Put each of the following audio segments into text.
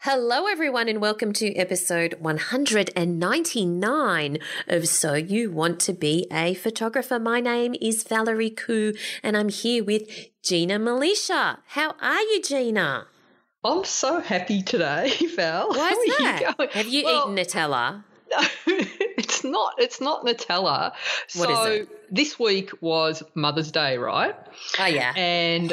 Hello everyone and welcome to episode 199 of So You Want to Be a Photographer. My name is Valerie Koo and I'm here with Gina Milicia. How are you, Gina? I'm so happy today, Val. Why is that? Have you eaten Nutella? No, it's not Nutella. What is it? So this week was Mother's Day, right? Oh, yeah. And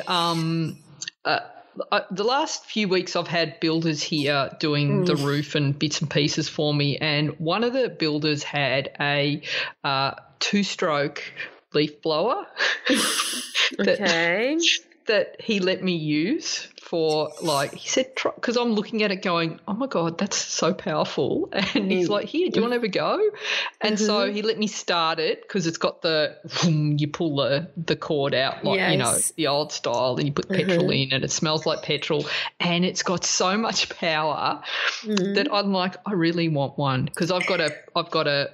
the last few weeks I've had builders here doing the roof and bits and pieces for me, and one of the builders had a two-stroke leaf blower that he let me use for, like, he said, because I'm looking at it going, oh, my God, that's so powerful. And he's like, here, do you want to have a go? And so he let me start it because it's got the, you pull the cord out, like, you know, the old style, and you put petrol in and it smells like petrol. And it's got so much power that I'm like, I really want one because I've got a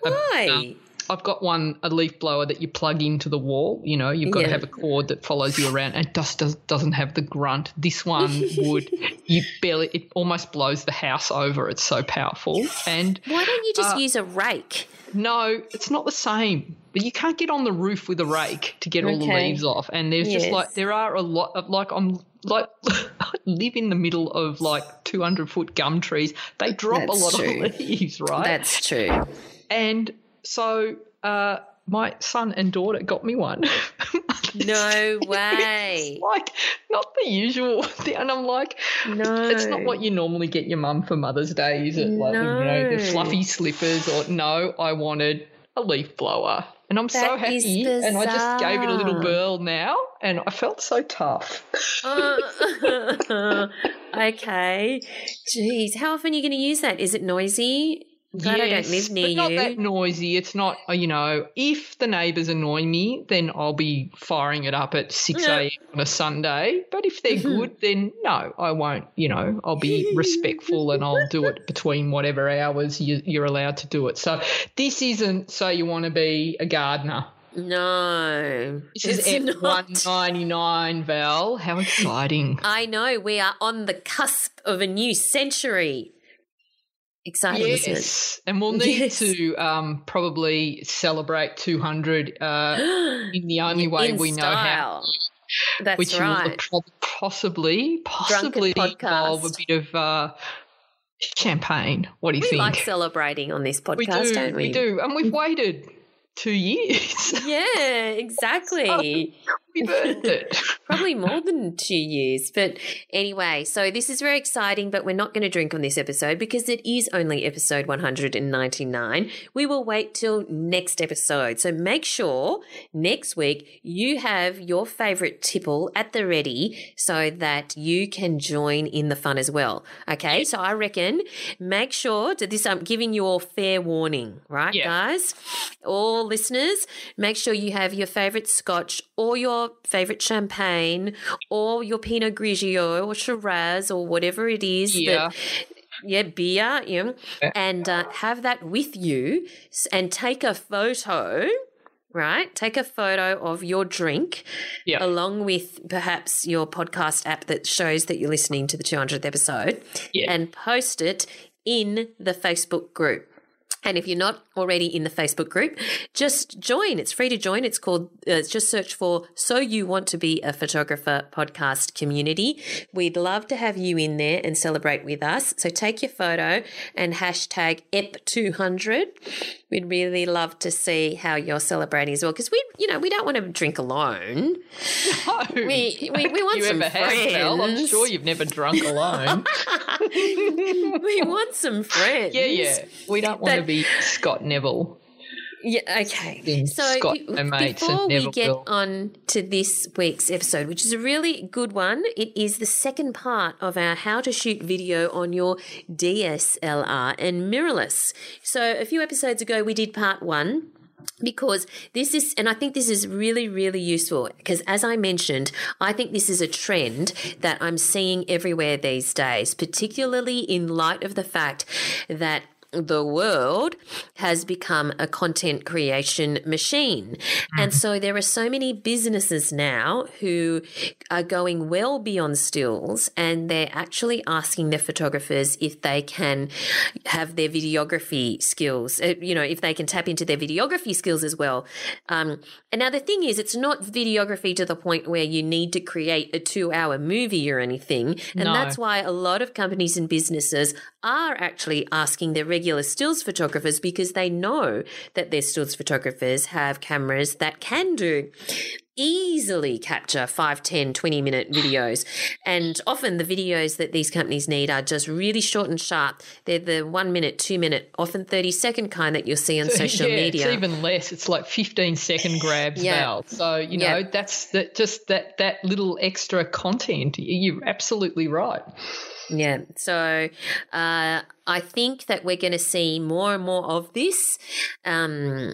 Why? I've got one, a leaf blower that you plug into the wall. You know, you've got to have a cord that follows you around, and just doesn't have the grunt. This one would, it almost blows the house over. It's so powerful. And why don't you just use a rake? No, it's not the same. But you can't get on the roof with a rake to get all the leaves off. And there's just like, there are a lot of, like, I'm like, I live in the middle of like 200-foot gum trees. They drop a lot of leaves, right? That's true. And so my son and daughter got me one. No way. It's like not the usual thing. And I'm like, no. It's not what you normally get your mum for Mother's Day, is it? Like, you know, the fluffy slippers or I wanted a leaf blower. And I'm so happy, and I just gave it a little burl now, and I felt so tough. Okay. Jeez. How often are you going to use that? Is it noisy? Glad I don't live near you. It's not that noisy. It's not, you know, if the neighbours annoy me, then I'll be firing it up at 6 a.m. on a Sunday. But if they're good, then no, I won't, you know, I'll be respectful and I'll do it between whatever hours you're allowed to do it. So this isn't So You Want to Be a Gardener. No. This is F199, Val. How exciting. I know. We are on the cusp of a new century. Exciting, isn't it? And we'll need to probably celebrate 200 in the only way we know how. That's which right. Which will possibly involve a bit of champagne. What do you think? We like celebrating on this podcast, don't we? We do, and we've waited 2 years. Yeah, exactly. We burned it. Probably more than 2 years. But anyway, so this is very exciting, but we're not going to drink on this episode because it is only episode 199. We will wait till next episode. So make sure next week you have your favourite tipple at the ready so that you can join in the fun as well. Okay, so I reckon make sure that this, I'm giving you all fair warning, right, guys? All listeners, make sure you have your favourite scotch or your favourite champagne or your Pinot Grigio or Shiraz or whatever it is. Beer. Yeah. And have that with you and take a photo, right? Take a photo of your drink along with perhaps your podcast app that shows that you're listening to the 200th episode and post it in the Facebook group. And if you're not already in the Facebook group, just join. It's free to join. It's called just search for So You Want to Be a Photographer Podcast Community. We'd love to have you in there and celebrate with us. So take your photo and hashtag EP200. We'd really love to see how you're celebrating as well because we don't want to drink alone. No. We want some friends. I'm sure you've never drunk alone. We want some friends. Yeah. We don't want to be Scott Neville. Yeah, okay. So before we get on to this week's episode, which is a really good one, it is the second part of our how to shoot video on your DSLR and mirrorless. So a few episodes ago we did part one. Because this is, and I think this is really, really useful because, as I mentioned, I think this is a trend that I'm seeing everywhere these days, particularly in light of the fact that the world has become a content creation machine. And so there are so many businesses now who are going well beyond stills, and they're actually asking their photographers if they can have their videography skills, if they can tap into their videography skills as well. And now the thing is, it's not videography to the point where you need to create a 2-hour movie or anything. And that's why a lot of companies and businesses are actually asking their regular stills photographers, because they know that their stills photographers have cameras that can do easily capture 5, 10, 20-minute videos. And often the videos that these companies need are just really short and sharp. They're the 1-minute, 2-minute, often 30-second kind that you'll see on social media. It's even less. It's like 15-second grabs now. So, that's just that little extra content. You're absolutely right. Yeah. So I think that we're going to see more and more of this. And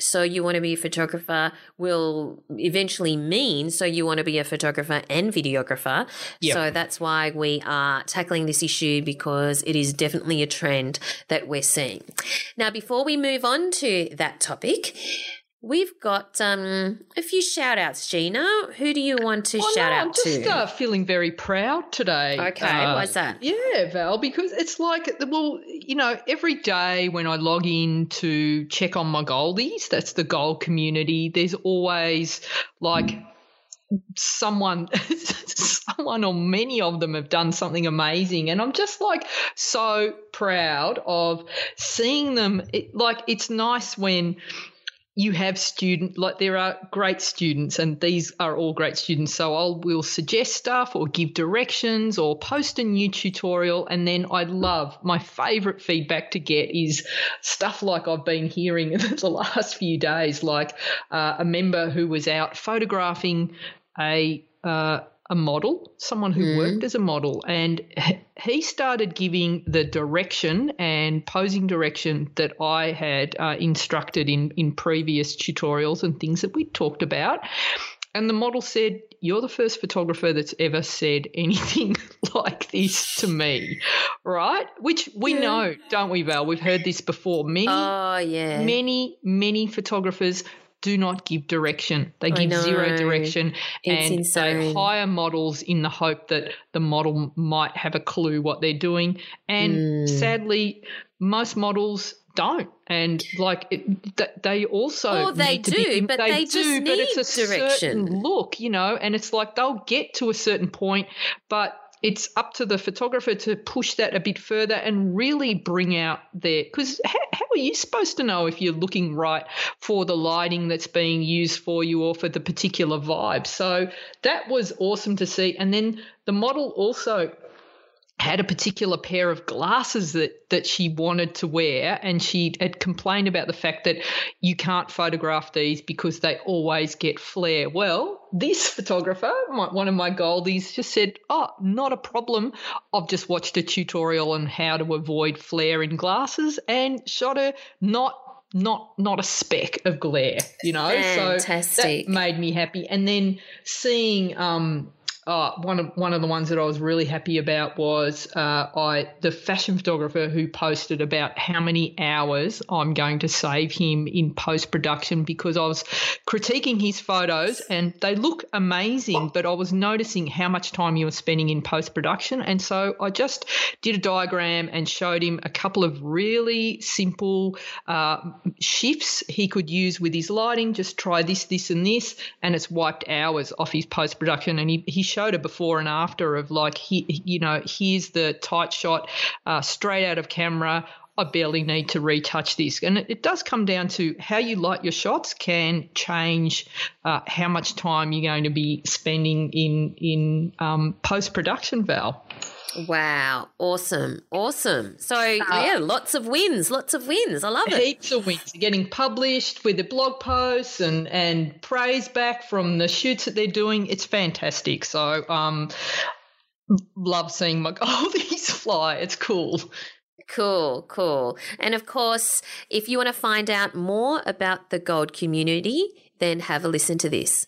so you want to be a photographer will eventually mean so you want to be a photographer and videographer. Yep. So that's why we are tackling this issue, because it is definitely a trend that we're seeing. Now, before we move on to that topic, we've got a few shout-outs, Gina. Who do you want to shout out to? I'm just feeling very proud today. Okay, why's that? Yeah, Val, because it's like, every day when I log in to check on my Goldies, that's the Gold Community, there's always someone or many of them have done something amazing, and I'm just so proud of seeing them. It's nice when you have student, there are great students, and these are all great students. So we'll suggest stuff or give directions or post a new tutorial. And then my favorite feedback to get is stuff like I've been hearing the last few days, a member who was out photographing a model, someone who worked as a model, and he started giving the direction and posing direction that I had instructed in previous tutorials and things that we talked about. And the model said, "You're the first photographer that's ever said anything like this to me," right? Which we know, don't we, Val? We've heard this before. Many photographers do not give direction. They give zero direction, and they hire models in the hope that the model might have a clue what they're doing. And sadly, most models don't. And they also, but it's a direction. Certain look, and it's they'll get to a certain point, but it's up to the photographer to push that a bit further and really bring out their, because how are you supposed to know if you're looking right for the lighting that's being used for you or for the particular vibe? So that was awesome to see. And then the model also had a particular pair of glasses that she wanted to wear, and she had complained about the fact that you can't photograph these because they always get flare. Well, this photographer, one of my Goldies, just said, "Oh, not a problem. I've just watched a tutorial on how to avoid flare in glasses," and shot her not a speck of glare, Fantastic. So that made me happy. And then seeing one of the ones that I was really happy about was the fashion photographer who posted about how many hours I'm going to save him in post-production, because I was critiquing his photos and they look amazing, but I was noticing how much time you were spending in post-production. And so I just did a diagram and showed him a couple of really simple shifts he could use with his lighting. Just try this, this, and this, and it's wiped hours off his post-production. And he showed a before and after of here's the tight shot straight out of camera I barely need to retouch this. And it does come down to how you light your shots can change how much time you're going to be spending in post-production, Val. Wow. Awesome. So, yeah, lots of wins. I love it. Heaps of wins. Getting published with the blog posts and praise back from the shoots that they're doing. It's fantastic. So love seeing my goldies fly. It's cool. Cool. And, of course, if you want to find out more about the Gold Community, then have a listen to this.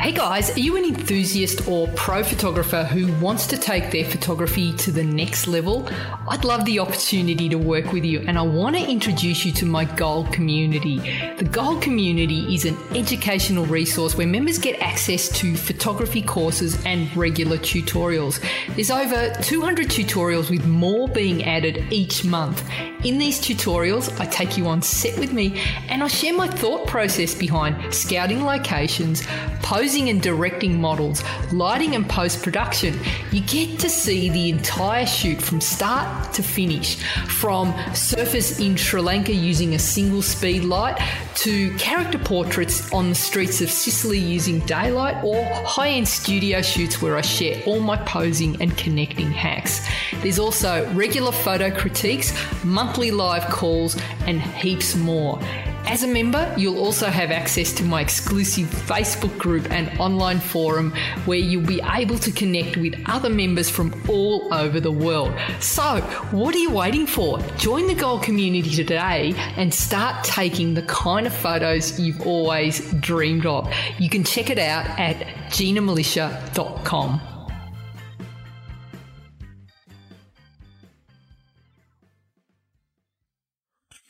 Hey guys, are you an enthusiast or pro photographer who wants to take their photography to the next level? I'd love the opportunity to work with you, and I want to introduce you to my Gold Community. The Gold Community is an educational resource where members get access to photography courses and regular tutorials. There's over 200 tutorials with more being added each month. In these tutorials, I take you on set with me and I share my thought process behind scouting locations, posing and directing models, lighting and post-production. You get to see the entire shoot from start to finish, from surface in Sri Lanka using a single speed light to character portraits on the streets of Sicily using daylight, or high-end studio shoots where I share all my posing and connecting hacks. There's also regular photo critiques, monthly live calls, and heaps more. As a member, you'll also have access to my exclusive Facebook group and online forum where you'll be able to connect with other members from all over the world. So, what are you waiting for? Join the Gold Community today and start taking the kind of photos you've always dreamed of. You can check it out at GinaMilitia.com.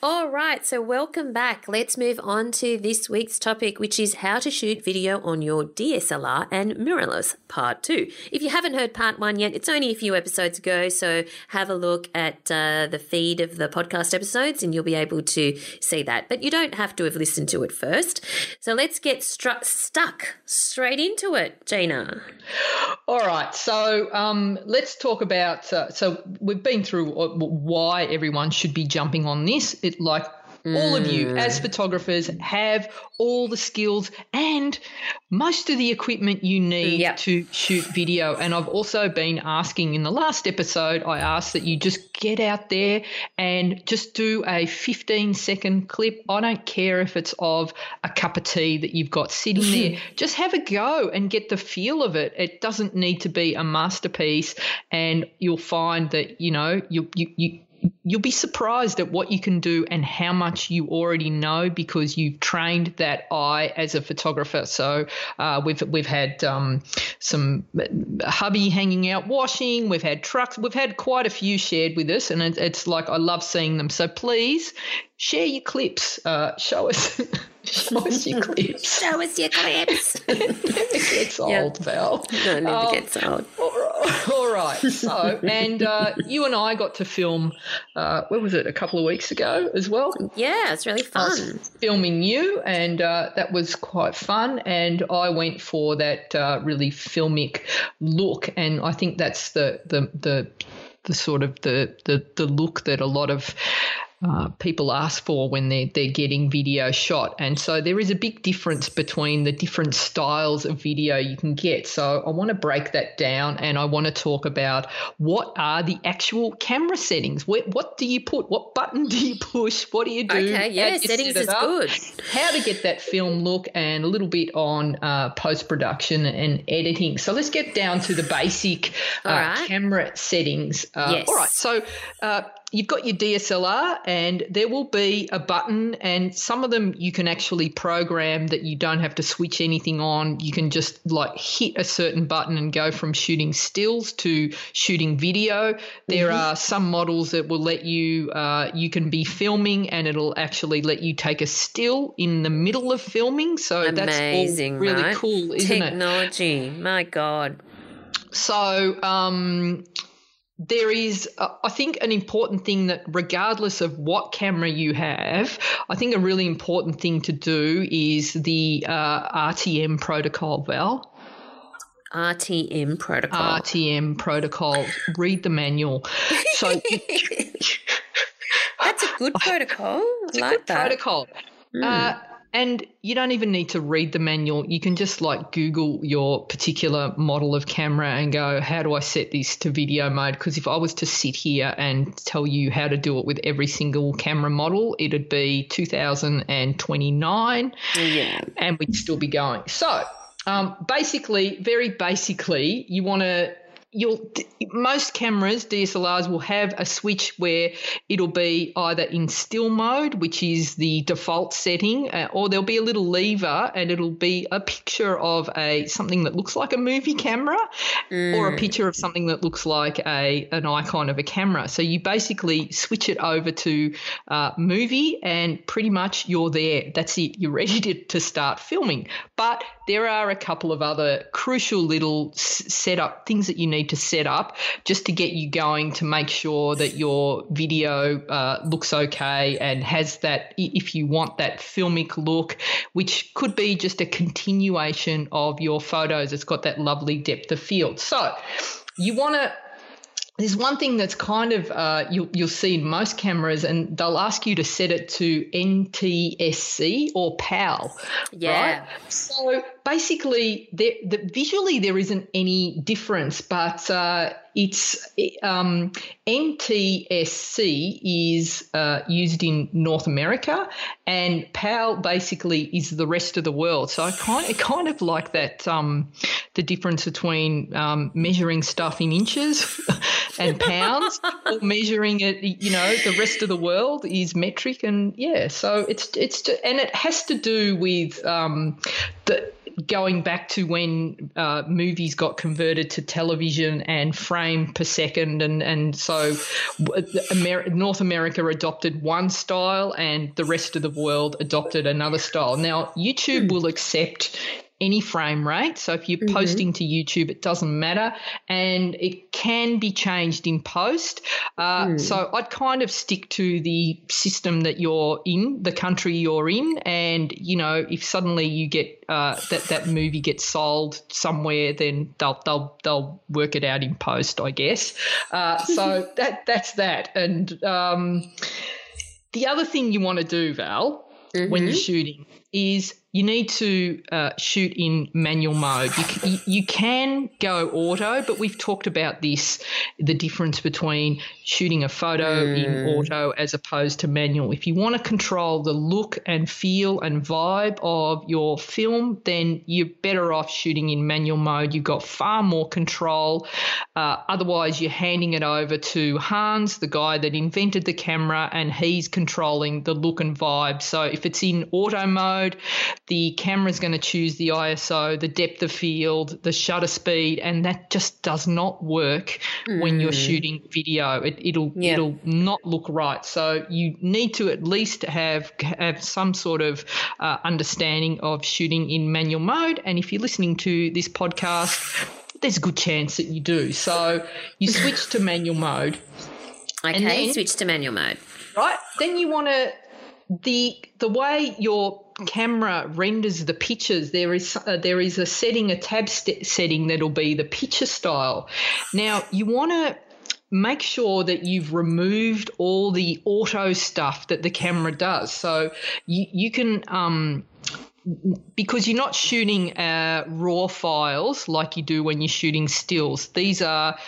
All right, so welcome back. Let's move on to this week's topic, which is how to shoot video on your DSLR and mirrorless, part 2. If you haven't heard part 1 yet, it's only a few episodes ago, so have a look at the feed of the podcast episodes and you'll be able to see that. But you don't have to have listened to it first. So let's get stuck straight into it, Gina. All right, so let's talk about so we've been through why everyone should be jumping on this. Like all of you as photographers have all the skills and most of the equipment you need to shoot video. And I've also been asking in the last episode, I asked that you just get out there and just do a 15-second clip. I don't care if it's of a cup of tea that you've got sitting there. Just have a go and get the feel of it. It doesn't need to be a masterpiece, and you'll find that, you know, you'll be surprised at what you can do and how much you already know because you've trained that eye as a photographer. So we've had some hubby hanging out washing. We've had trucks. We've had quite a few shared with us, and it's like I love seeing them. So please share your clips. Show us your clips. Show us your clips. It gets old, Val. No, it never gets old. All right. So, and you and I got to film, where was it, a couple of weeks ago as well? Yeah, it's really fun. I was filming you, and that was quite fun. And I went for that really filmic look, and I think that's the sort of the look that a lot of people ask for when they're getting video shot. And so there is a big difference between the different styles of video you can get. So I want to break that down, and I want to talk about what are the actual camera settings. What do you put? What button do you push? What do you do? Okay, yeah, settings is good. How to get that film look, and a little bit on post-production and editing. So let's get down to the basic camera settings. Yes. All right, so you've got your DSLR, and there will be a button, and some of them you can actually program that you don't have to switch anything on. You can just like hit a certain button and go from shooting stills to shooting video. There are some models that will let you you can be filming and it'll actually let you take a still in the middle of filming. So amazing, that's all really cool, isn't Technology. It? Technology, my God. So there is, I think, an important thing that regardless of what camera you have, I think a really important thing to do is the RTM protocol, Val. RTM protocol. RTM protocol. Read the manual. So that's a good protocol. It's like a good protocol. Mm. And you don't even need to read the manual. You can just like Google your particular model of camera and go, how do I set this to video mode? Because if I was to sit here and tell you how to do it with every single camera model, it'd be 2029 and we'd still be going. So basically, you want to most cameras, DSLRs, will have a switch where it'll be either in still mode, which is the default setting, or there'll be a little lever and it'll be a picture of something that looks like a movie camera or a picture of something that looks like an icon of a camera. So you basically switch it over to movie and pretty much you're there. That's it. You're ready to start filming. But there are a couple of other crucial little setup things that you need to set up just to get you going to make sure that your video looks okay and has that, if you want that filmic look, which could be just a continuation of your photos. It's got that lovely depth of field. So you want to – there's one thing that's kind of you'll see in most cameras, and they'll ask you to set it to NTSC or PAL, right? So basically, visually there isn't any difference, but it's NTSC is used in North America, and PAL basically is the rest of the world. So I kind of like that the difference between measuring stuff in inches and pounds, or measuring it, the rest of the world is metric, and so it's and it has to do with going back to when movies got converted to television and frame per second, and so North America adopted one style and the rest of the world adopted another style. Now, YouTube will accept any frame rate, so if you're posting to YouTube, it doesn't matter, and it can be changed in post. So I'd kind of stick to the system that you're in, the country you're in, and, if suddenly you get that movie gets sold somewhere, then they'll work it out in post, I guess. So that's that. And the other thing you want to do, Val, when you're shooting is you need to shoot in manual mode. You can go auto, but we've talked about this, the difference between shooting a photo in auto as opposed to manual. If you want to control the look and feel and vibe of your film, then you're better off shooting in manual mode. You've got far more control. Otherwise, you're handing it over to Hans, the guy that invented the camera, and he's controlling the look and vibe. So if it's in auto mode, the camera's going to choose the ISO, the depth of field, the shutter speed, and that just does not work when you're shooting video. It'll not look right. So you need to at least have some sort of understanding of shooting in manual mode. And if you're listening to this podcast, there's a good chance that you do. So you switch to manual mode. Okay, switch to manual mode. Right. Then you want to the way your camera renders the pictures, there is a setting, a tab setting that'll be the picture style. Now, you want to make sure that you've removed all the auto stuff that the camera does. So you can because you're not shooting raw files like you do when you're shooting stills. These are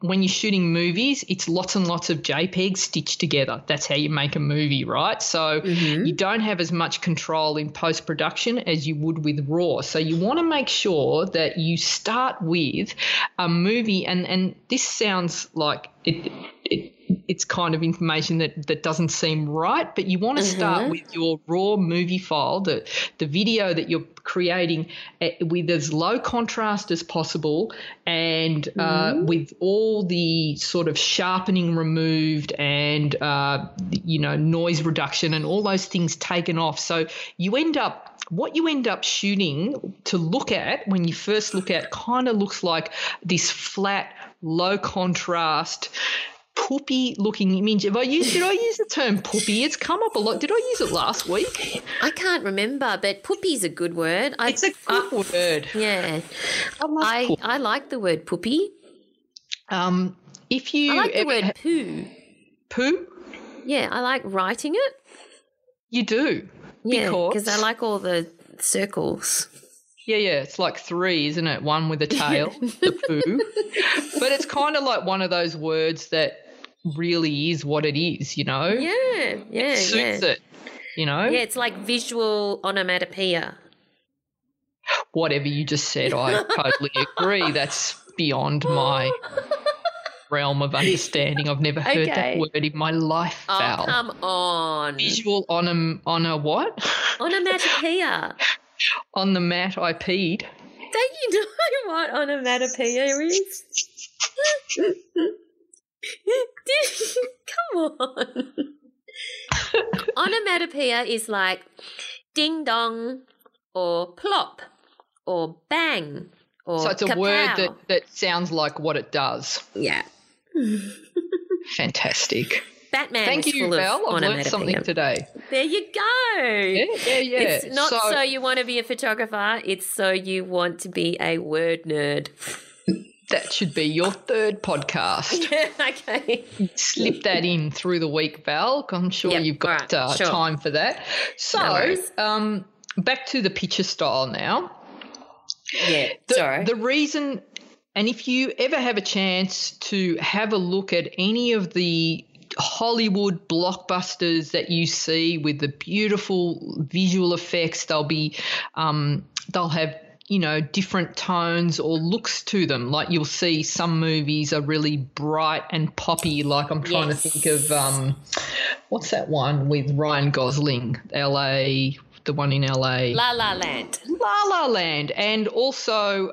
when you're shooting movies, it's lots and lots of JPEGs stitched together. That's how you make a movie, right? So you don't have as much control in post-production as you would with RAW. So you want to make sure that you start with a movie, and this sounds like it's kind of information that doesn't seem right, but you want to start with your raw movie file, the video that you're creating with as low contrast as possible, and with all the sort of sharpening removed and, noise reduction and all those things taken off. So what you end up shooting to look at when you first look at kind of looks like this flat, low contrast poopy looking image. Did I use the term poopy? It's come up a lot. Did I use it last week? I can't remember, but poopy's a good word. It's a good word. Yeah. I like the word poopy. I like the word poo. Poo? Yeah, I like writing it. You do? Yeah, because I like all the circles. Yeah, it's like three, isn't it? One with a tail, the poo. But it's kind of like one of those words that really is what it is, you know? Yeah. It suits it, you know? Yeah, it's like visual onomatopoeia. Whatever you just said, I totally agree. That's beyond my realm of understanding. I've never heard that word in my life, Val. Oh, come on. Visual on a what? Onomatopoeia. On the mat I peed. Don't you know what onomatopoeia is? Come on. Onomatopoeia is like ding dong or plop or bang or kapow. So it's a word that sounds like what it does. Yeah. Fantastic. Batman. Thank you, Val. I've learned something today. There you go. Yeah. It's not so you want to be a photographer. It's so you want to be a word nerd. That should be your third podcast. Yeah, okay. Slip that in through the week, Val. I'm sure you've got time for that. So back to the picture style now. Yeah, the reason, and if you ever have a chance to have a look at any of the Hollywood blockbusters that you see with the beautiful visual effects, they'll have, you know, different tones or looks to them. Like you'll see some movies are really bright and poppy. Like I'm trying to think of what's that one with Ryan Gosling, the one in LA. La La Land. And also,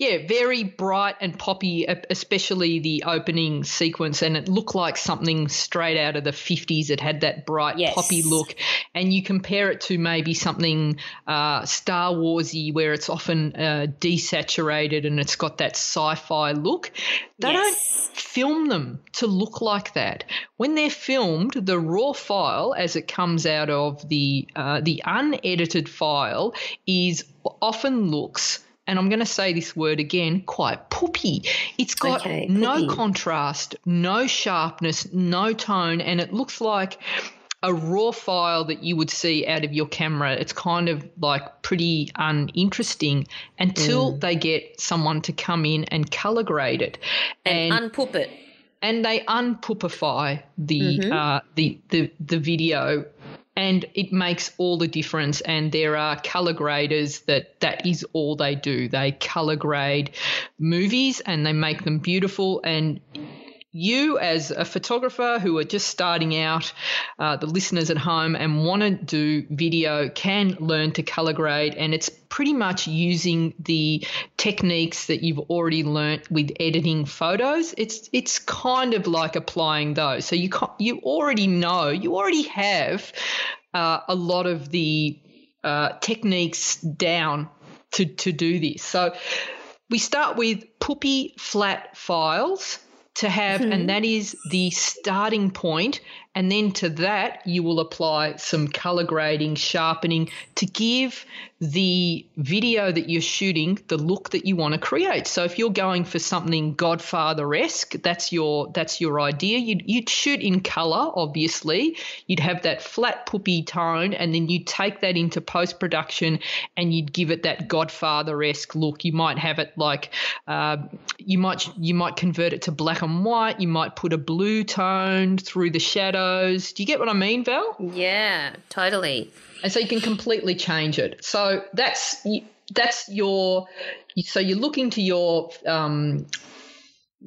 very bright and poppy, especially the opening sequence. And it looked like something straight out of the 50s. It had that bright poppy look. And you compare it to maybe something Star Wars-y where it's often desaturated and it's got that sci-fi look. They don't film them to look like that. When they're filmed, the raw file as it comes out of the unedited file is often looks, and I'm going to say this word again, quite poopy. It's got no contrast, no sharpness, no tone, and it looks like a raw file that you would see out of your camera. It's kind of like pretty uninteresting until they get someone to come in and color grade it. And unpoop it. And they unpoopify the video, and it makes all the difference. And there are color graders that is all they do. They color grade movies and they make them beautiful. And you as a photographer who are just starting out, the listeners at home, and want to do video can learn to color grade, and it's pretty much using the techniques that you've already learnt with editing photos. It's kind of like applying those. So you already have a lot of the techniques down to do this. So we start with poopy flat files to have, and that is the starting point, and then to that you will apply some color grading, sharpening to give the video that you're shooting the look that you want to create. So if you're going for something Godfather-esque, that's your idea. You'd shoot in color, obviously. You'd have that flat poopy tone, and then you take that into post-production and you'd give it that Godfather-esque look. You might have it like you might convert it to black and white. You might put a blue tone through the shadows. Do you get what I mean, Val? Yeah, totally. And so you can completely change it. So that's you look into your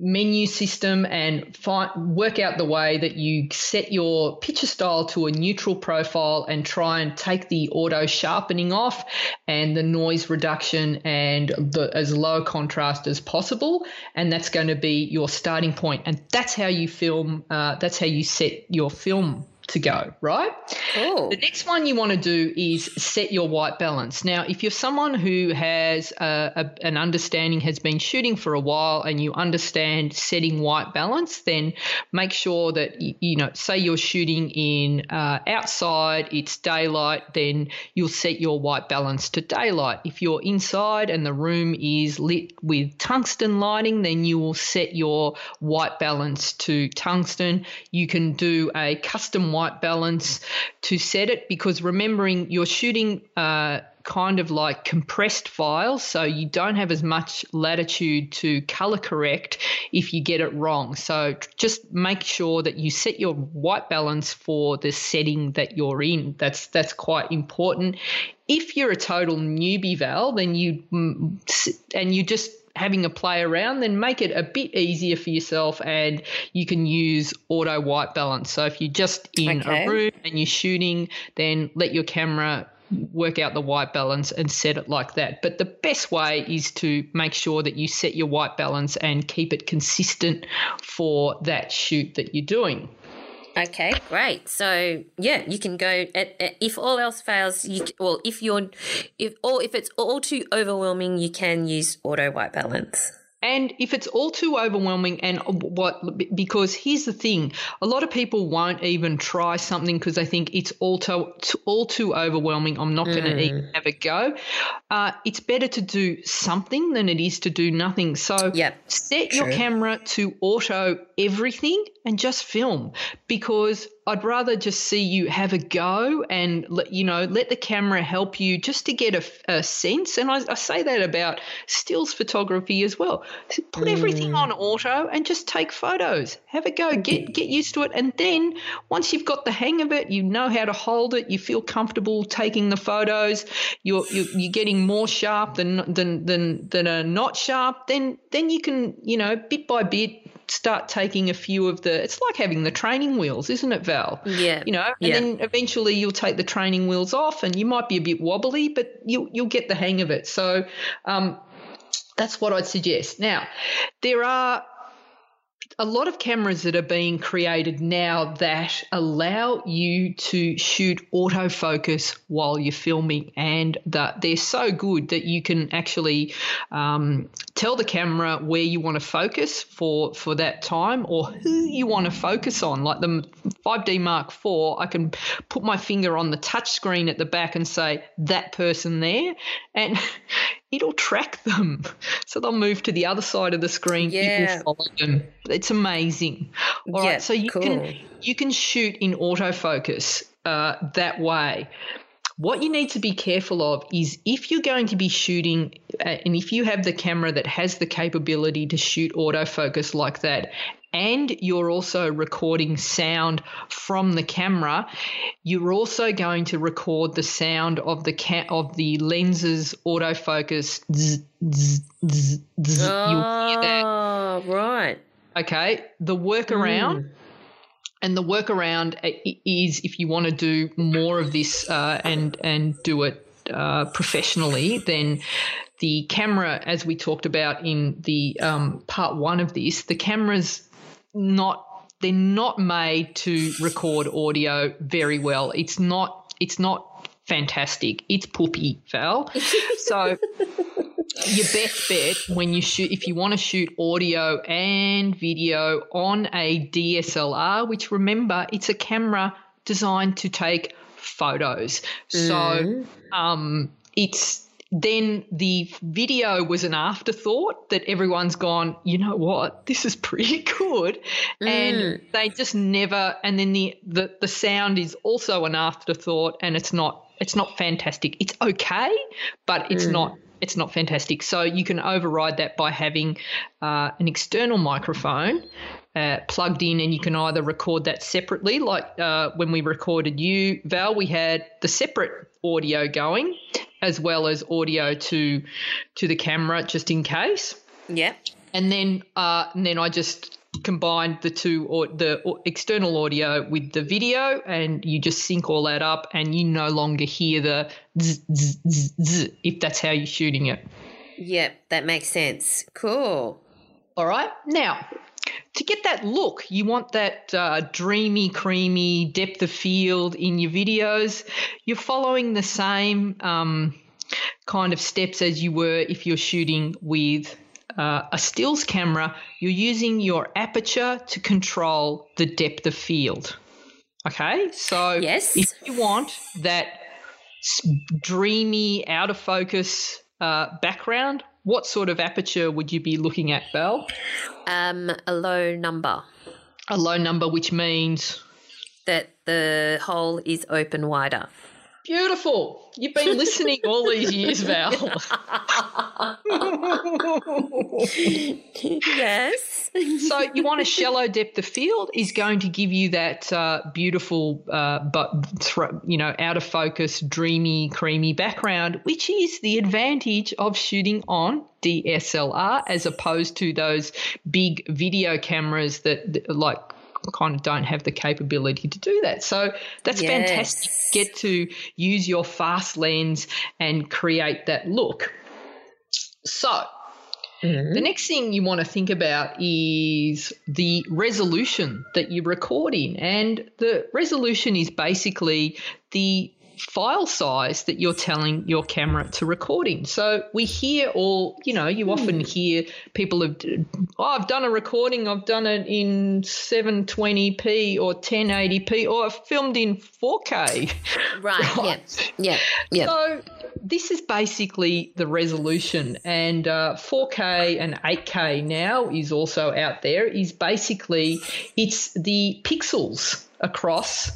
menu system and work out the way that you set your picture style to a neutral profile and try and take the auto sharpening off and the noise reduction and as low contrast as possible, and that's going to be your starting point. And that's how you film, that's how you set your film to go, right? Cool. The next one you want to do is set your white balance. Now, if you're someone who has an understanding, has been shooting for a while and you understand setting white balance, then make sure that, you know, say you're shooting in outside, it's daylight, then you'll set your white balance to daylight. If you're inside and the room is lit with tungsten lighting, then you will set your white balance to tungsten. You can do a custom white balance to set it, because remembering you're shooting kind of like compressed files, so you don't have as much latitude to color correct if you get it wrong. So just make sure that you set your white balance for the setting that you're in. That's quite important. If you're a total newbie, Val, then you just having a play around, then make it a bit easier for yourself, and you can use auto white balance. So if you're just in a room and you're shooting, then let your camera work out the white balance and set it like that. But the best way is to make sure that you set your white balance and keep it consistent for that shoot that you're doing. Okay, great. So yeah, you can go. If all else fails, if it's all too overwhelming, you can use auto white balance. And if it's all too overwhelming, because here's the thing, a lot of people won't even try something because they think it's all too overwhelming, I'm not going to even have a go. It's better to do something than it is to do nothing. So set your camera to auto everything and just film, because I'd rather just see you have a go and, you know, let the camera help you just to get a sense. And I say that about stills photography as well. Put everything on auto and just take photos. Have a go. Get used to it. And then once you've got the hang of it, you know how to hold it, you feel comfortable taking the photos, you're getting more sharp than are not sharp, then you can, you know, bit by bit, start taking a few of the – it's like having the training wheels, isn't it, Val? Yeah. You know, and then eventually you'll take the training wheels off and you might be a bit wobbly, but you'll get the hang of it. So that's what I'd suggest. Now, there are a lot of cameras that are being created now that allow you to shoot autofocus while you're filming, and they're so good that you can actually tell the camera where you want to focus for that time or who you want to focus on. Like the 5D Mark IV, I can put my finger on the touch screen at the back and say, that person there, and it'll track them. So they'll move to the other side of the screen. Yeah. It will follow them. It's amazing. All right, so you can shoot in autofocus that way. What you need to be careful of is if you're going to be shooting and if you have the camera that has the capability to shoot autofocus like that, and you're also recording sound from the camera, you're also going to record the sound of the lens's autofocus. Zzz, zzz, zzz, zzz. Oh, you'll hear that. Oh, right. Okay, the workaround. And the workaround is if you want to do more of this and do it professionally, then the camera, as we talked about in the part one of this, the camera's they're not made to record audio very well. It's not fantastic. It's poopy, Val. So your best bet when you shoot, if you want to shoot audio and video on a DSLR, which remember, it's a camera designed to take photos. So it's then the video was an afterthought that everyone's gone, you know what, this is pretty good. And they just never, and then the sound is also an afterthought, and it's not fantastic. It's okay, but it's not fantastic. So you can override that by having an external microphone plugged in, and you can either record that separately, like when we recorded you, Val, we had the separate audio going as well as audio to the camera just in case. Yeah. And then I just combined the two, or the external audio with the video, and you just sync all that up, and you no longer hear the zzz, zzz, zzz, zzz, if that's how you're shooting it. Yep, that makes sense. Cool. All right. Now, to get that look. You want that dreamy, creamy depth of field in your videos. You're following the same kind of steps as you were if you're shooting with a stills camera. You're using your aperture to control the depth of field. Okay, so yes, if you want that dreamy, out of focus background, what sort of aperture would you be looking at, Val? A low number. A low number, which means? That the hole is open wider. Beautiful. You've been listening all these years, Val. Yes. So you want a shallow depth of field is going to give you that beautiful but out of focus, dreamy, creamy background, which is the advantage of shooting on DSLR as opposed to those big video cameras that like kind of don't have the capability to do that. So that's fantastic. Get to use your fast lens and create that look. So the next thing you want to think about is the resolution that you're recording. And the resolution is basically the file size that you're telling your camera to record in. So we hear you often hear people have, I've done a recording, I've done it in 720p or 1080p or I've filmed in 4K. Right. Yeah. So this is basically the resolution, and 4K and 8K now is also out there, is basically it's the pixels across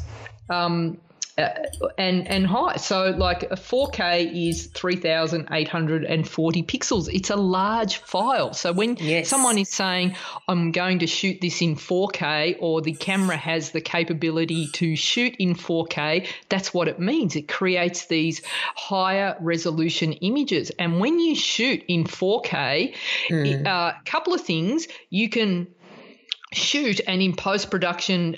and high. So like a 4K is 3,840 pixels. It's a large file. So when someone is saying, I'm going to shoot this in 4K, or the camera has the capability to shoot in 4K, that's what it means. It creates these higher resolution images. And when you shoot in 4K, a couple of things, you can shoot, and in post-production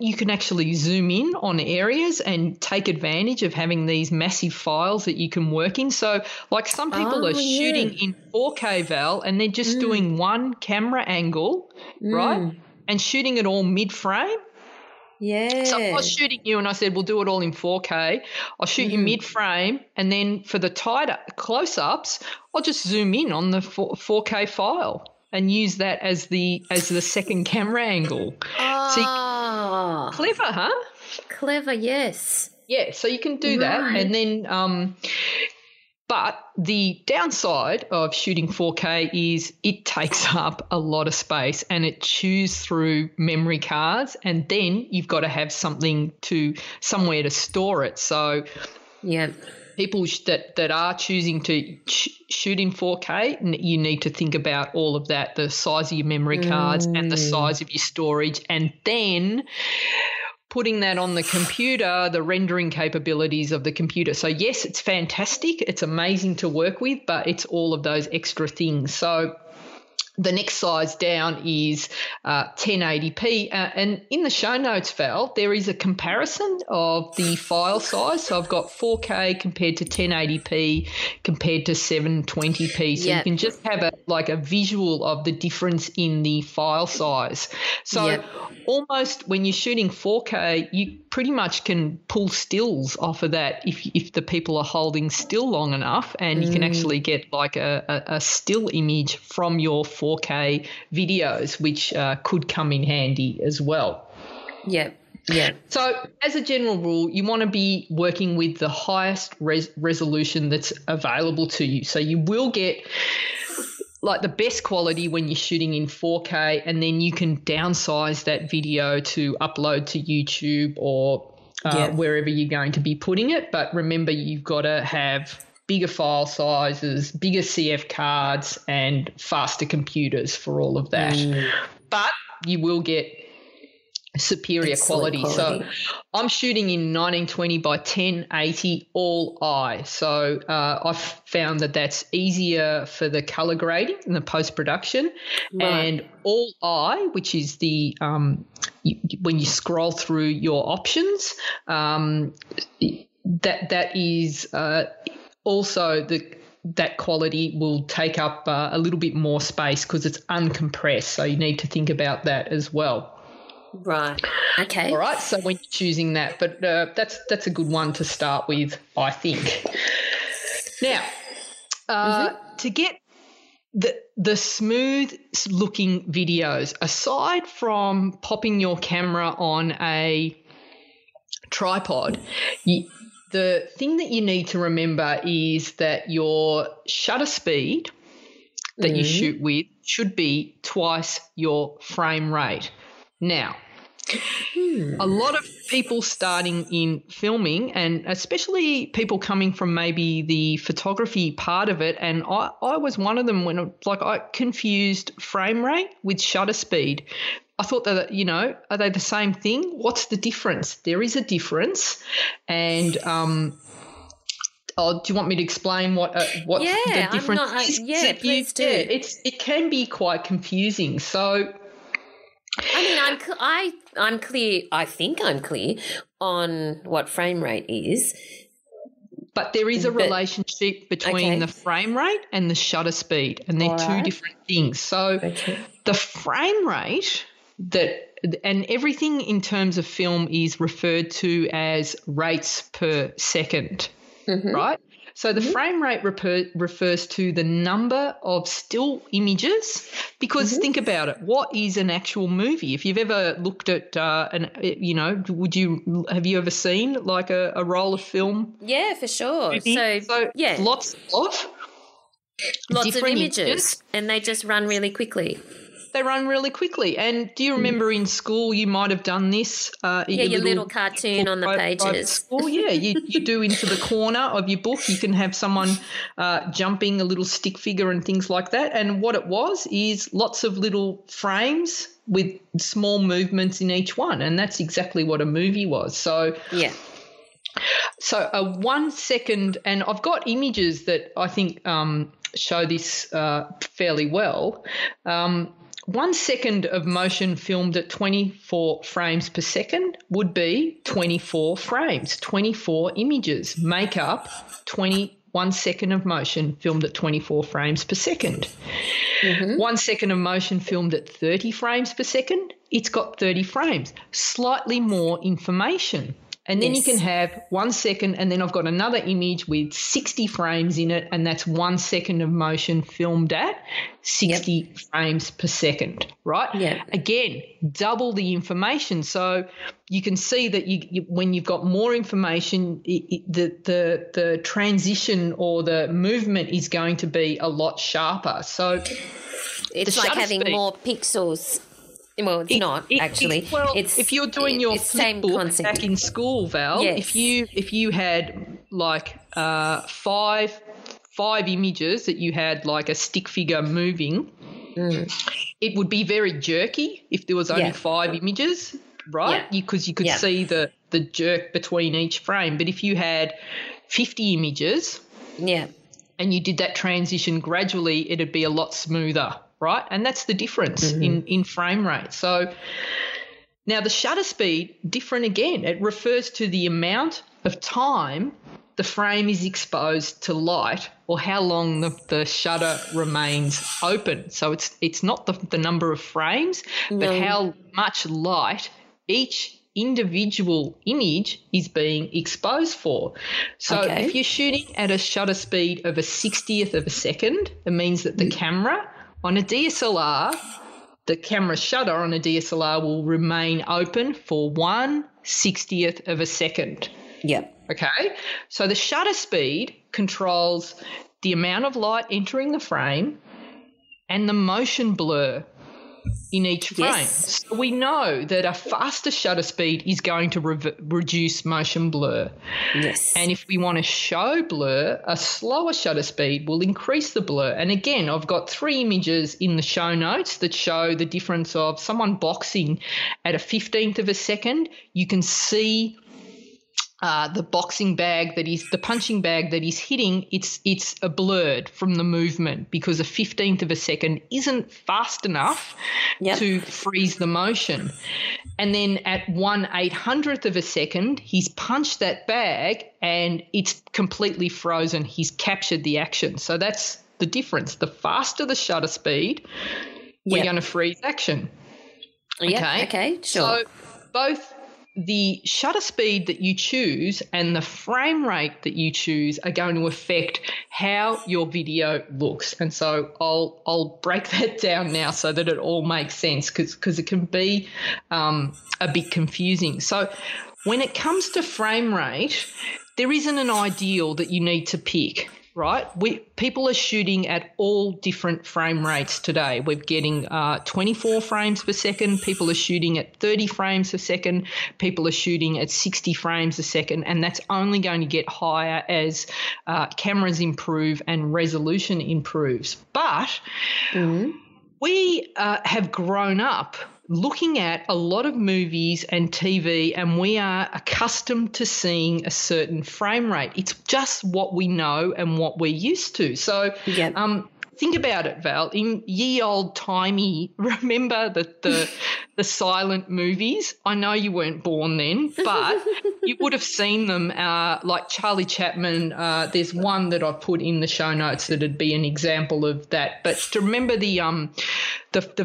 you can actually zoom in on areas and take advantage of having these massive files that you can work in. So like some people are shooting in 4K, Val, and they're just doing one camera angle, right, and shooting it all mid-frame. Yeah. So if I was shooting you and I said, we'll do it all in 4K, I'll shoot you mid-frame, and then for the tighter close-ups, I'll just zoom in on the 4K file and use that as the second camera angle. Oh. See, clever, huh? Clever, yes. Yeah, so you can do that. And then but the downside of shooting 4K is it takes up a lot of space and it chews through memory cards, and then you've got to have somewhere to store it. So yeah. People that are choosing to shoot in 4K, you need to think about all of that, the size of your memory cards and the size of your storage, and then putting that on the computer, the rendering capabilities of the computer. So, yes, it's fantastic. It's amazing to work with, but it's all of those extra things. So the next size down is 1080p. And in the show notes, Val, there is a comparison of the file size. So I've got 4K compared to 1080p compared to 720p. So you can just have a visual of the difference in the file size. So almost when you're shooting 4K, you pretty much can pull stills off of that if the people are holding still long enough, and you can actually get like a still image from your 4K videos, which could come in handy as well. Yeah. So as a general rule, you want to be working with the highest resolution that's available to you. So you will get like the best quality when you're shooting in 4K, and then you can downsize that video to upload to YouTube or wherever you're going to be putting it. But remember, you've got to have bigger file sizes, bigger CF cards, and faster computers for all of that. But you will get superior quality. So I'm shooting in 1920 by 1080 all-I. So I've found that that's easier for the color grading and the post-production. And all-I, which is the when you scroll through your options, that is also the that quality will take up a little bit more space because it's uncompressed. So you need to think about that as well. Right. Okay. All right. So when you're choosing that, but that's a good one to start with, I think. Now, to get the smooth looking videos, aside from popping your camera on a tripod, the thing that you need to remember is that your shutter speed that you shoot with should be twice your frame rate. Now, a lot of people starting in filming, and especially people coming from maybe the photography part of it, and I was one of them when, like, I confused frame rate with shutter speed. I thought that, you know, are they the same thing? What's the difference? There is a difference, and do you want me to explain what the difference is? Yeah, please do. It can be quite confusing. So, I mean, I'm clear. I think I'm clear on what frame rate is, but there is a relationship between the frame rate and the shutter speed, and they're two different things. So, the frame rate and everything in terms of film is referred to as rates per second, right? So the frame rate refers to the number of still images, because think about it, what is an actual movie? If you've ever looked at, have you ever seen like a roll of film? Yeah, for sure. So yeah, lots of images, and they just run really quickly. They run really quickly. And do you remember in school you might have done this? Your little cartoon on the pages. You do into the corner of your book. You can have someone jumping, a little stick figure and things like that. And what it was is lots of little frames with small movements in each one, and that's exactly what a movie was. So a 1 second, and I've got images that I think show this fairly well. 1 second of motion filmed at 24 frames per second would be 24 frames. 24 images make up 21 second of motion filmed at 24 frames per second. 1 second of motion filmed at 30 frames per second, it's got 30 frames, slightly more information. And then you can have 1 second, and then I've got another image with 60 frames in it, and that's 1 second of motion filmed at 60 frames per second, right? Yeah. Again, double the information. So you can see that you when you've got more information, the transition or the movement is going to be a lot sharper. So it's like having more pixels. Well, it's not actually. If you're doing your flip book concept. Back in school, Val, if you had like five images that you had like a stick figure moving, it would be very jerky if there was only five images, right? Because you could see the jerk between each frame. But if you had 50 images, and you did that transition gradually, it'd be a lot smoother. Right, and that's the difference in frame rate. So now the shutter speed, different again. It refers to the amount of time the frame is exposed to light, or how long the shutter remains open. So it's not the number of frames, but how much light each individual image is being exposed for. So if you're shooting at a shutter speed of a 60th of a second, it means that the camera on a DSLR, the camera shutter on a DSLR will remain open for 1/60th of a second. Yeah. Okay. So the shutter speed controls the amount of light entering the frame and the motion blur in each frame. Yes. So we know that a faster shutter speed is going to reduce motion blur. Yes. And if we want to show blur, a slower shutter speed will increase the blur. And again, I've got three images in the show notes that show the difference of someone boxing at a 15th of a second. You can see the boxing bag that is the punching bag that is hitting, it's a blurred from the movement because a 15th of a second isn't fast enough to freeze the motion. And then at 1/800th of a second, he's punched that bag and it's completely frozen. He's captured the action. So that's the difference. The faster the shutter speed, we're going to freeze action. So both the shutter speed that you choose and the frame rate that you choose are going to affect how your video looks. And so I'll break that down now so that it all makes sense, because it can be a bit confusing. So when it comes to frame rate, there isn't an ideal that you need to pick. Right, people are shooting at all different frame rates today. We're getting 24 frames per second. People are shooting at 30 frames a second. People are shooting at 60 frames a second, and that's only going to get higher as cameras improve and resolution improves. But we have grown up looking at a lot of movies and TV, and we are accustomed to seeing a certain frame rate. It's just what we know and what we're used to. So think about it, Val. In ye old timey, remember that the silent movies? I know you weren't born then, but you would have seen them like Charlie Chaplin. There's one that I put in the show notes that would be an example of that. But to remember the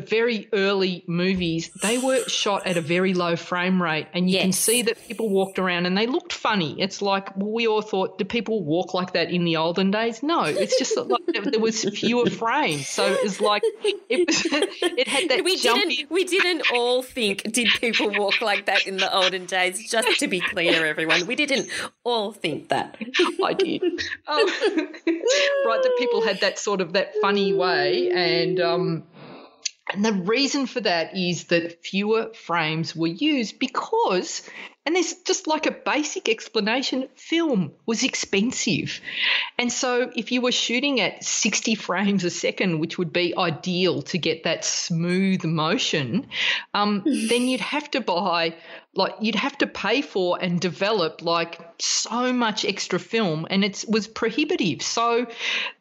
very early movies, they were shot at a very low frame rate, and you can see that people walked around and they looked funny. It's like, well, we all thought, do people walk like that in the olden days? No, it's just that, like, there was fewer frames. So it's like it had that we didn't all think, did people walk like that in the olden days? Just to be clear, everyone, we didn't all think that. I did. Right, that people had that sort of that funny way, and the reason for that is that fewer frames were used because, and there's just like a basic explanation, film was expensive. And so if you were shooting at 60 frames a second, which would be ideal to get that smooth motion, then you'd have to buy, like you'd have to pay for and develop like so much extra film, and it was prohibitive. So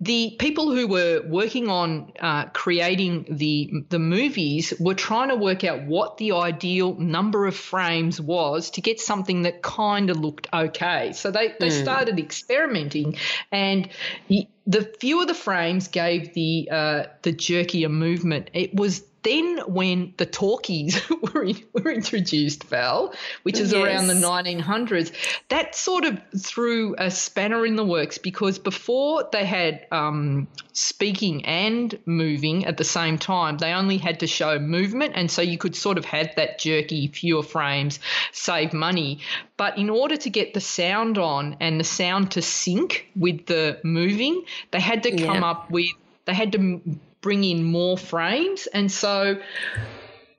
the people who were working on creating the movies were trying to work out what the ideal number of frames was to get something that kind of looked okay. So they started experimenting, and the fewer the frames gave the jerkier movement. It was then when the talkies were introduced, Val, which is around the 1900s. That sort of threw a spanner in the works, because before they had speaking and moving at the same time, they only had to show movement, and so you could sort of have that jerky, fewer frames, save money. But in order to get the sound on and the sound to sync with the moving, they had to come up with – they had to – bring in more frames. And so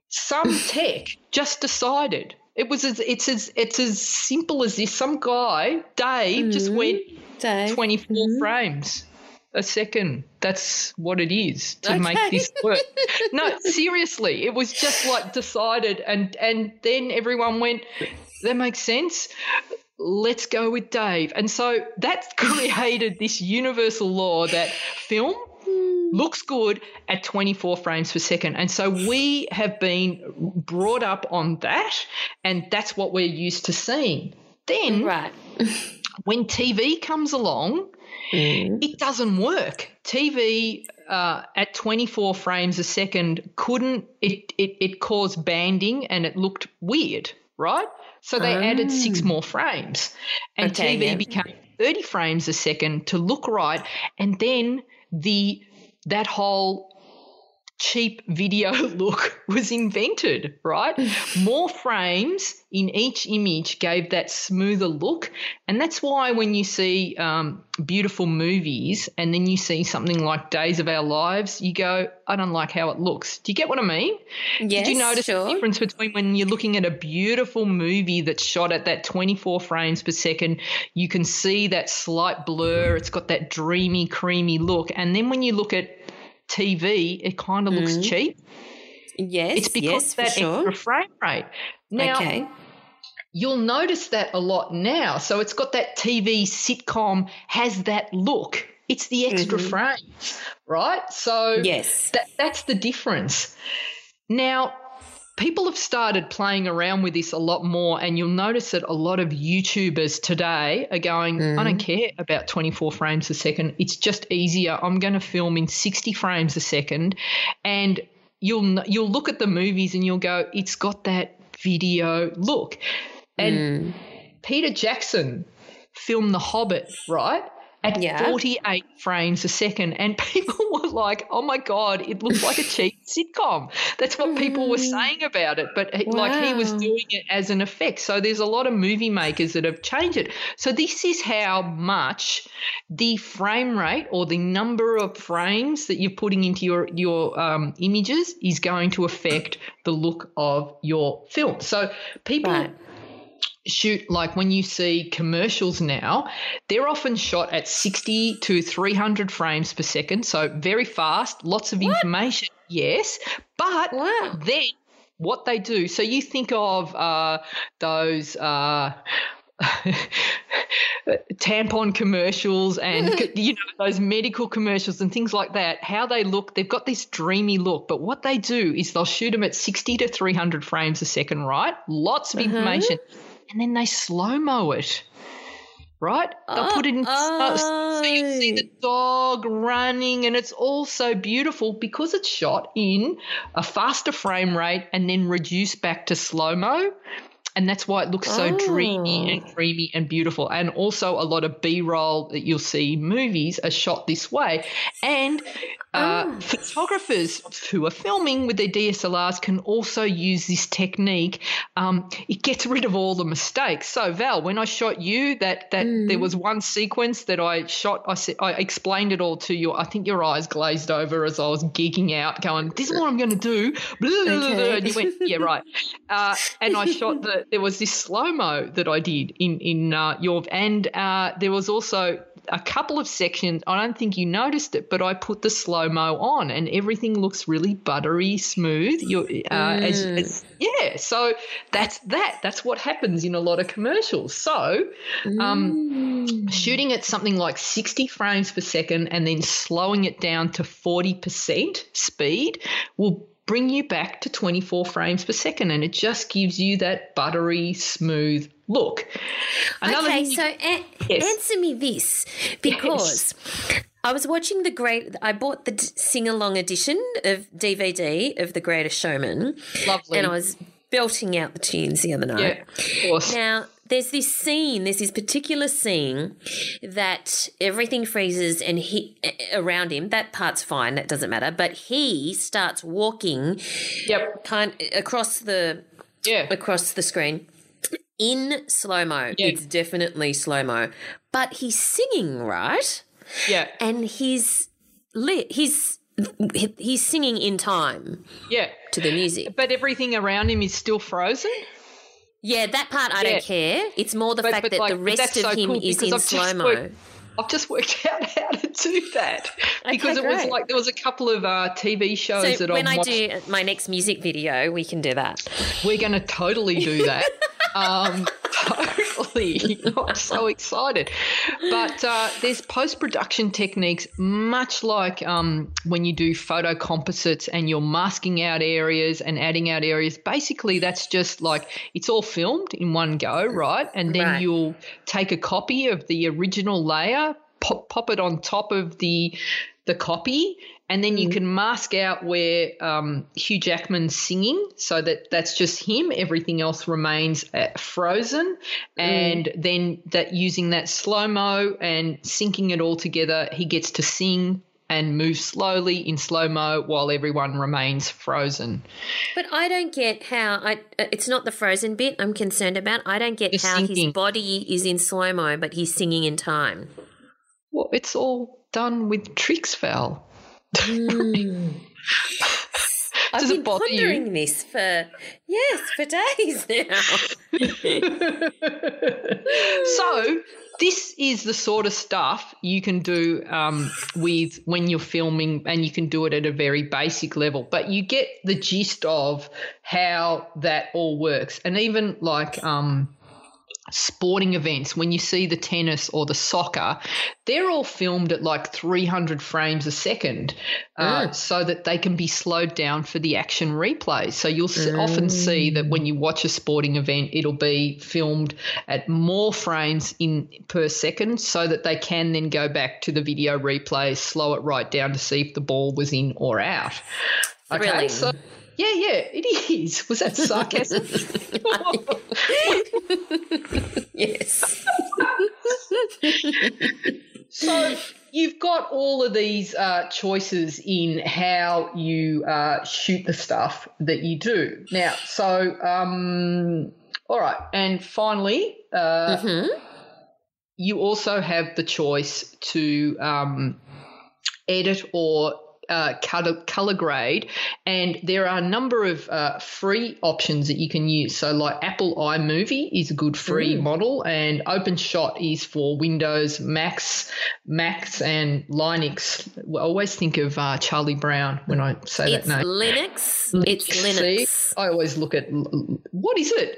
some tech just decided it's as simple as this. Some guy, Dave, just went 24 frames a second. That's what it is to make this work. No, seriously, it was just like decided, and then everyone went, that makes sense. Let's go with Dave. And so that created this universal law that film looks good at 24 frames per second. And so we have been brought up on that, and that's what we're used to seeing. Then when TV comes along, it doesn't work. TV at 24 frames a second couldn't – it caused banding and it looked weird, right? So they added 6 more frames, and TV became 30 frames a second to look right, and then that whole cheap video look was invented, right? More frames in each image gave that smoother look, and that's why when you see beautiful movies and then you see something like Days of Our Lives, you go, I don't like how it looks. Do you get what I mean? Yes, did you notice the difference between when you're looking at a beautiful movie that's shot at that 24 frames per second, you can see that slight blur, it's got that dreamy, creamy look, and then when you look at TV, it kind of looks cheap. Yes, it's because of that extra frame rate. Now, you'll notice that a lot now. So it's got that TV sitcom, has that look. It's the extra frame, right? So yes, that's the difference. Now, people have started playing around with this a lot more, and you'll notice that a lot of YouTubers today are going, I don't care about 24 frames a second. It's just easier. I'm going to film in 60 frames a second, and you'll look at the movies and you'll go, it's got that video look. And Peter Jackson filmed The Hobbit, right? At 48 frames a second, and people were like, oh, my God, it looked like a cheap sitcom. That's what people were saying about it, but he was doing it as an effect. So there's a lot of movie makers that have changed it. So this is how much the frame rate or the number of frames that you're putting into your images is going to affect the look of your film. So people... Right. Shoot, like when you see commercials now, they're often shot at 60 to 300 frames per second, so very fast, lots of information, yes. But then what they do, so you think of those tampon commercials and those medical commercials and things like that, how they look, they've got this dreamy look, but what they do is they'll shoot them at 60 to 300 frames a second, right? Lots of information. And then they slow-mo it, right? They'll put it in so you see the dog running, and it's all so beautiful because it's shot in a faster frame rate and then reduced back to slow-mo, and that's why it looks so dreamy and creamy and beautiful. And also a lot of B-roll that you'll see in movies are shot this way. And photographers who are filming with their DSLRs can also use this technique. It gets rid of all the mistakes. So, Val, when I shot you, that there was one sequence that I shot, I explained it all to you. I think your eyes glazed over as I was geeking out going, this is what I'm going to do. Okay. And you went, yeah, right. And I shot there was this slow-mo that I did in your – and there was also – a couple of sections, I don't think you noticed it, but I put the slow-mo on and everything looks really buttery smooth. So that's that. That's what happens in a lot of commercials. So shooting at something like 60 frames per second and then slowing it down to 40% speed will bring you back to 24 frames per second, and it just gives you that buttery smooth look. Answer me this, because I was watching I bought the sing-along edition of DVD of The Greatest Showman. Lovely. And I was belting out the tunes the other night. Yeah, of course. Now, there's this particular scene that everything freezes and he around him. That part's fine, that doesn't matter. But he starts walking across the screen in slow-mo. Yeah. It's definitely slow-mo. But he's singing, right? Yeah. And he's singing in time. Yeah. To the music. But everything around him is still frozen. Yeah, that part I don't care. It's more the fact that the rest of him is in slow-mo. I've just worked out how to do that because it was like there was a couple of TV shows that I watched. So when I do my next music video, we can do that. We're going to totally do that. Totally. I'm so excited. But there's post-production techniques much like when you do photo composites and you're masking out areas and adding out areas. Basically, that's just like it's all filmed in one go, right? And then you'll take a copy of the original layer, pop it on top of the copy, and then you can mask out where Hugh Jackman's singing, so that's just him. Everything else remains frozen, and then that using that slow-mo and syncing it all together, he gets to sing and move slowly in slow-mo while everyone remains frozen. But I don't get how it's not the frozen bit I'm concerned about. I don't get just how thinking. His body is in slow-mo but he's singing in time. Well, it's all done with tricks, Val. I've been pondering this for days now. So this is the sort of stuff you can do with when you're filming, and you can do it at a very basic level, but you get the gist of how that all works. And even like sporting events, when you see the tennis or the soccer, they're all filmed at like 300 frames a second so that they can be slowed down for the action replays. So you'll often see that when you watch a sporting event, it'll be filmed at more frames in per second so that they can then go back to the video replays, slow it right down to see if the ball was in or out. Okay, really? So yeah, it is. Was that sarcasm? Yes. So you've got all of these choices in how you shoot the stuff that you do. Now, so all right, and finally, you also have the choice to edit or color grade, and there are a number of free options that you can use. So like Apple iMovie is a good free model, and OpenShot is for Windows, Macs and Linux. I always think of Charlie Brown when I say that name. It's Linux. See? I always look at, what is it?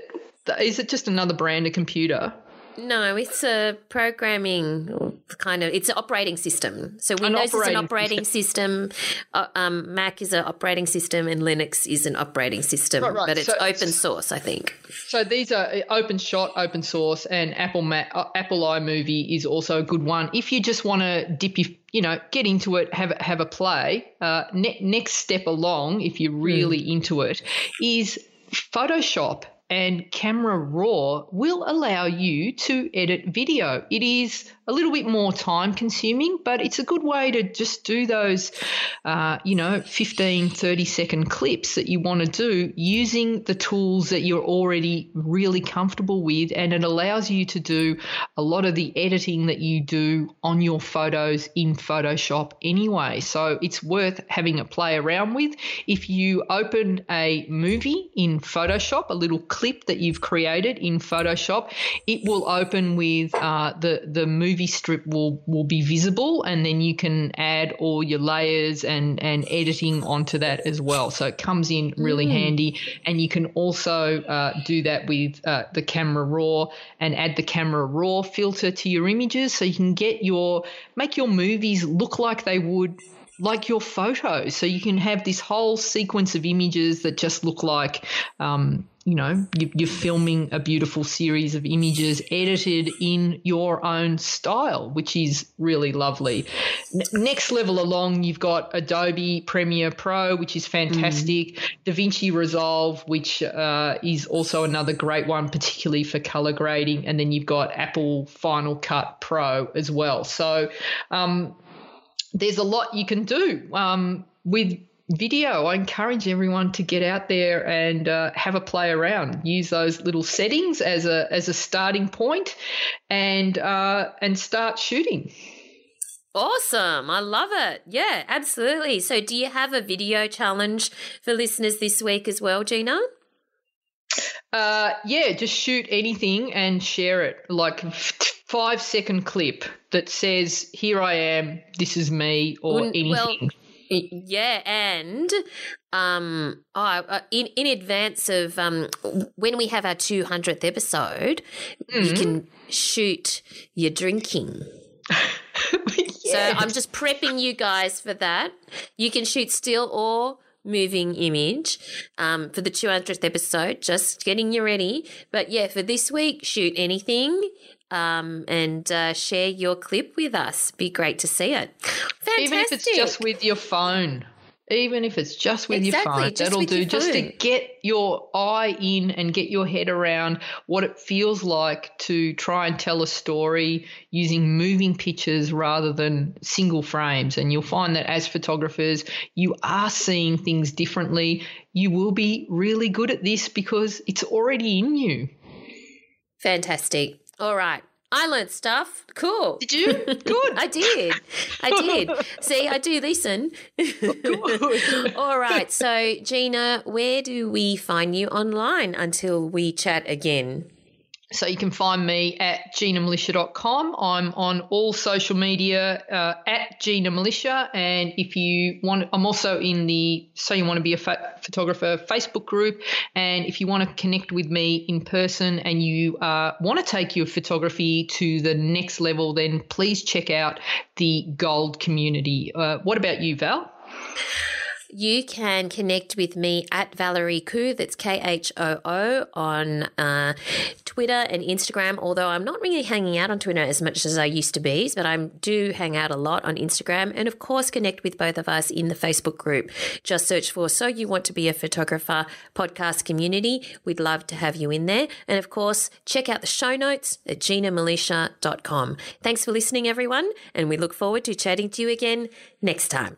Is it just another brand of computer? No, it's a programming kind of – it's an operating system. So Windows is an operating system. Mac is an operating system, and Linux is an operating system. Right. But it's open source, I think. So these are OpenShot, open source, and Apple iMovie is also a good one. If you just want to dip your – get into it, have a play. Next step along, if you're really into it, is Photoshop. And Camera Raw will allow you to edit video. It is a little bit more time consuming, but it's a good way to just do those, 15, 30-second clips that you want to do using the tools that you're already really comfortable with, and it allows you to do a lot of the editing that you do on your photos in Photoshop anyway. So it's worth having a play around with. If you opened a movie in Photoshop, a little clip that you've created in Photoshop, it will open with the movie strip will be visible, and then you can add all your layers and editing onto that as well. So it comes in really handy, and you can also do that with the Camera Raw and add the Camera Raw filter to your images, so you can make your movies look like they would like your photos. So you can have this whole sequence of images that just look like you're filming a beautiful series of images edited in your own style, which is really lovely. Next level along, you've got Adobe Premiere Pro, which is fantastic. DaVinci Resolve, which is also another great one, particularly for color grading. And then you've got Apple Final Cut Pro as well. So there's a lot you can do with video. I encourage everyone to get out there and have a play around. Use those little settings as a starting point, and start shooting. Awesome. I love it. Yeah, absolutely. So do you have a video challenge for listeners this week as well, Gina? Just shoot anything and share it, like 5-second clip that says, "Here I am, this is me," or anything. Yeah, and in advance of when we have our 200th episode, you can shoot your drinking. Yes. So I'm just prepping you guys for that. You can shoot still or moving image for the 200th episode, just getting you ready. But, yeah, for this week, shoot anything. And share your clip with us. Be great to see it. Fantastic. Even if it's just with your phone. Your phone. That'll do just to get your eye in and get your head around what it feels like to try and tell a story using moving pictures rather than single frames. And you'll find that as photographers, you are seeing things differently. You will be really good at this because it's already in you. Fantastic. All right. I learned stuff. Cool. Did you? Good. I did. See, I do listen. Good. All right. So, Gina, where do we find you online until we chat again? So you can find me at GinaMilitia.com. I'm on all social media at GinaMilitia. And if you want, I'm also in the So You Want to Be a Photographer Facebook group. And if you want to connect with me in person and you want to take your photography to the next level, then please check out the Gold Community. What about you, Val? You can connect with me at Valerie Koo, that's K-H-O-O, on Twitter and Instagram, although I'm not really hanging out on Twitter as much as I used to be, but I do hang out a lot on Instagram. And, of course, connect with both of us in the Facebook group. Just search for So You Want to Be a Photographer podcast community. We'd love to have you in there. And, of course, check out the show notes at GinaMilitia.com. Thanks for listening, everyone, and we look forward to chatting to you again next time.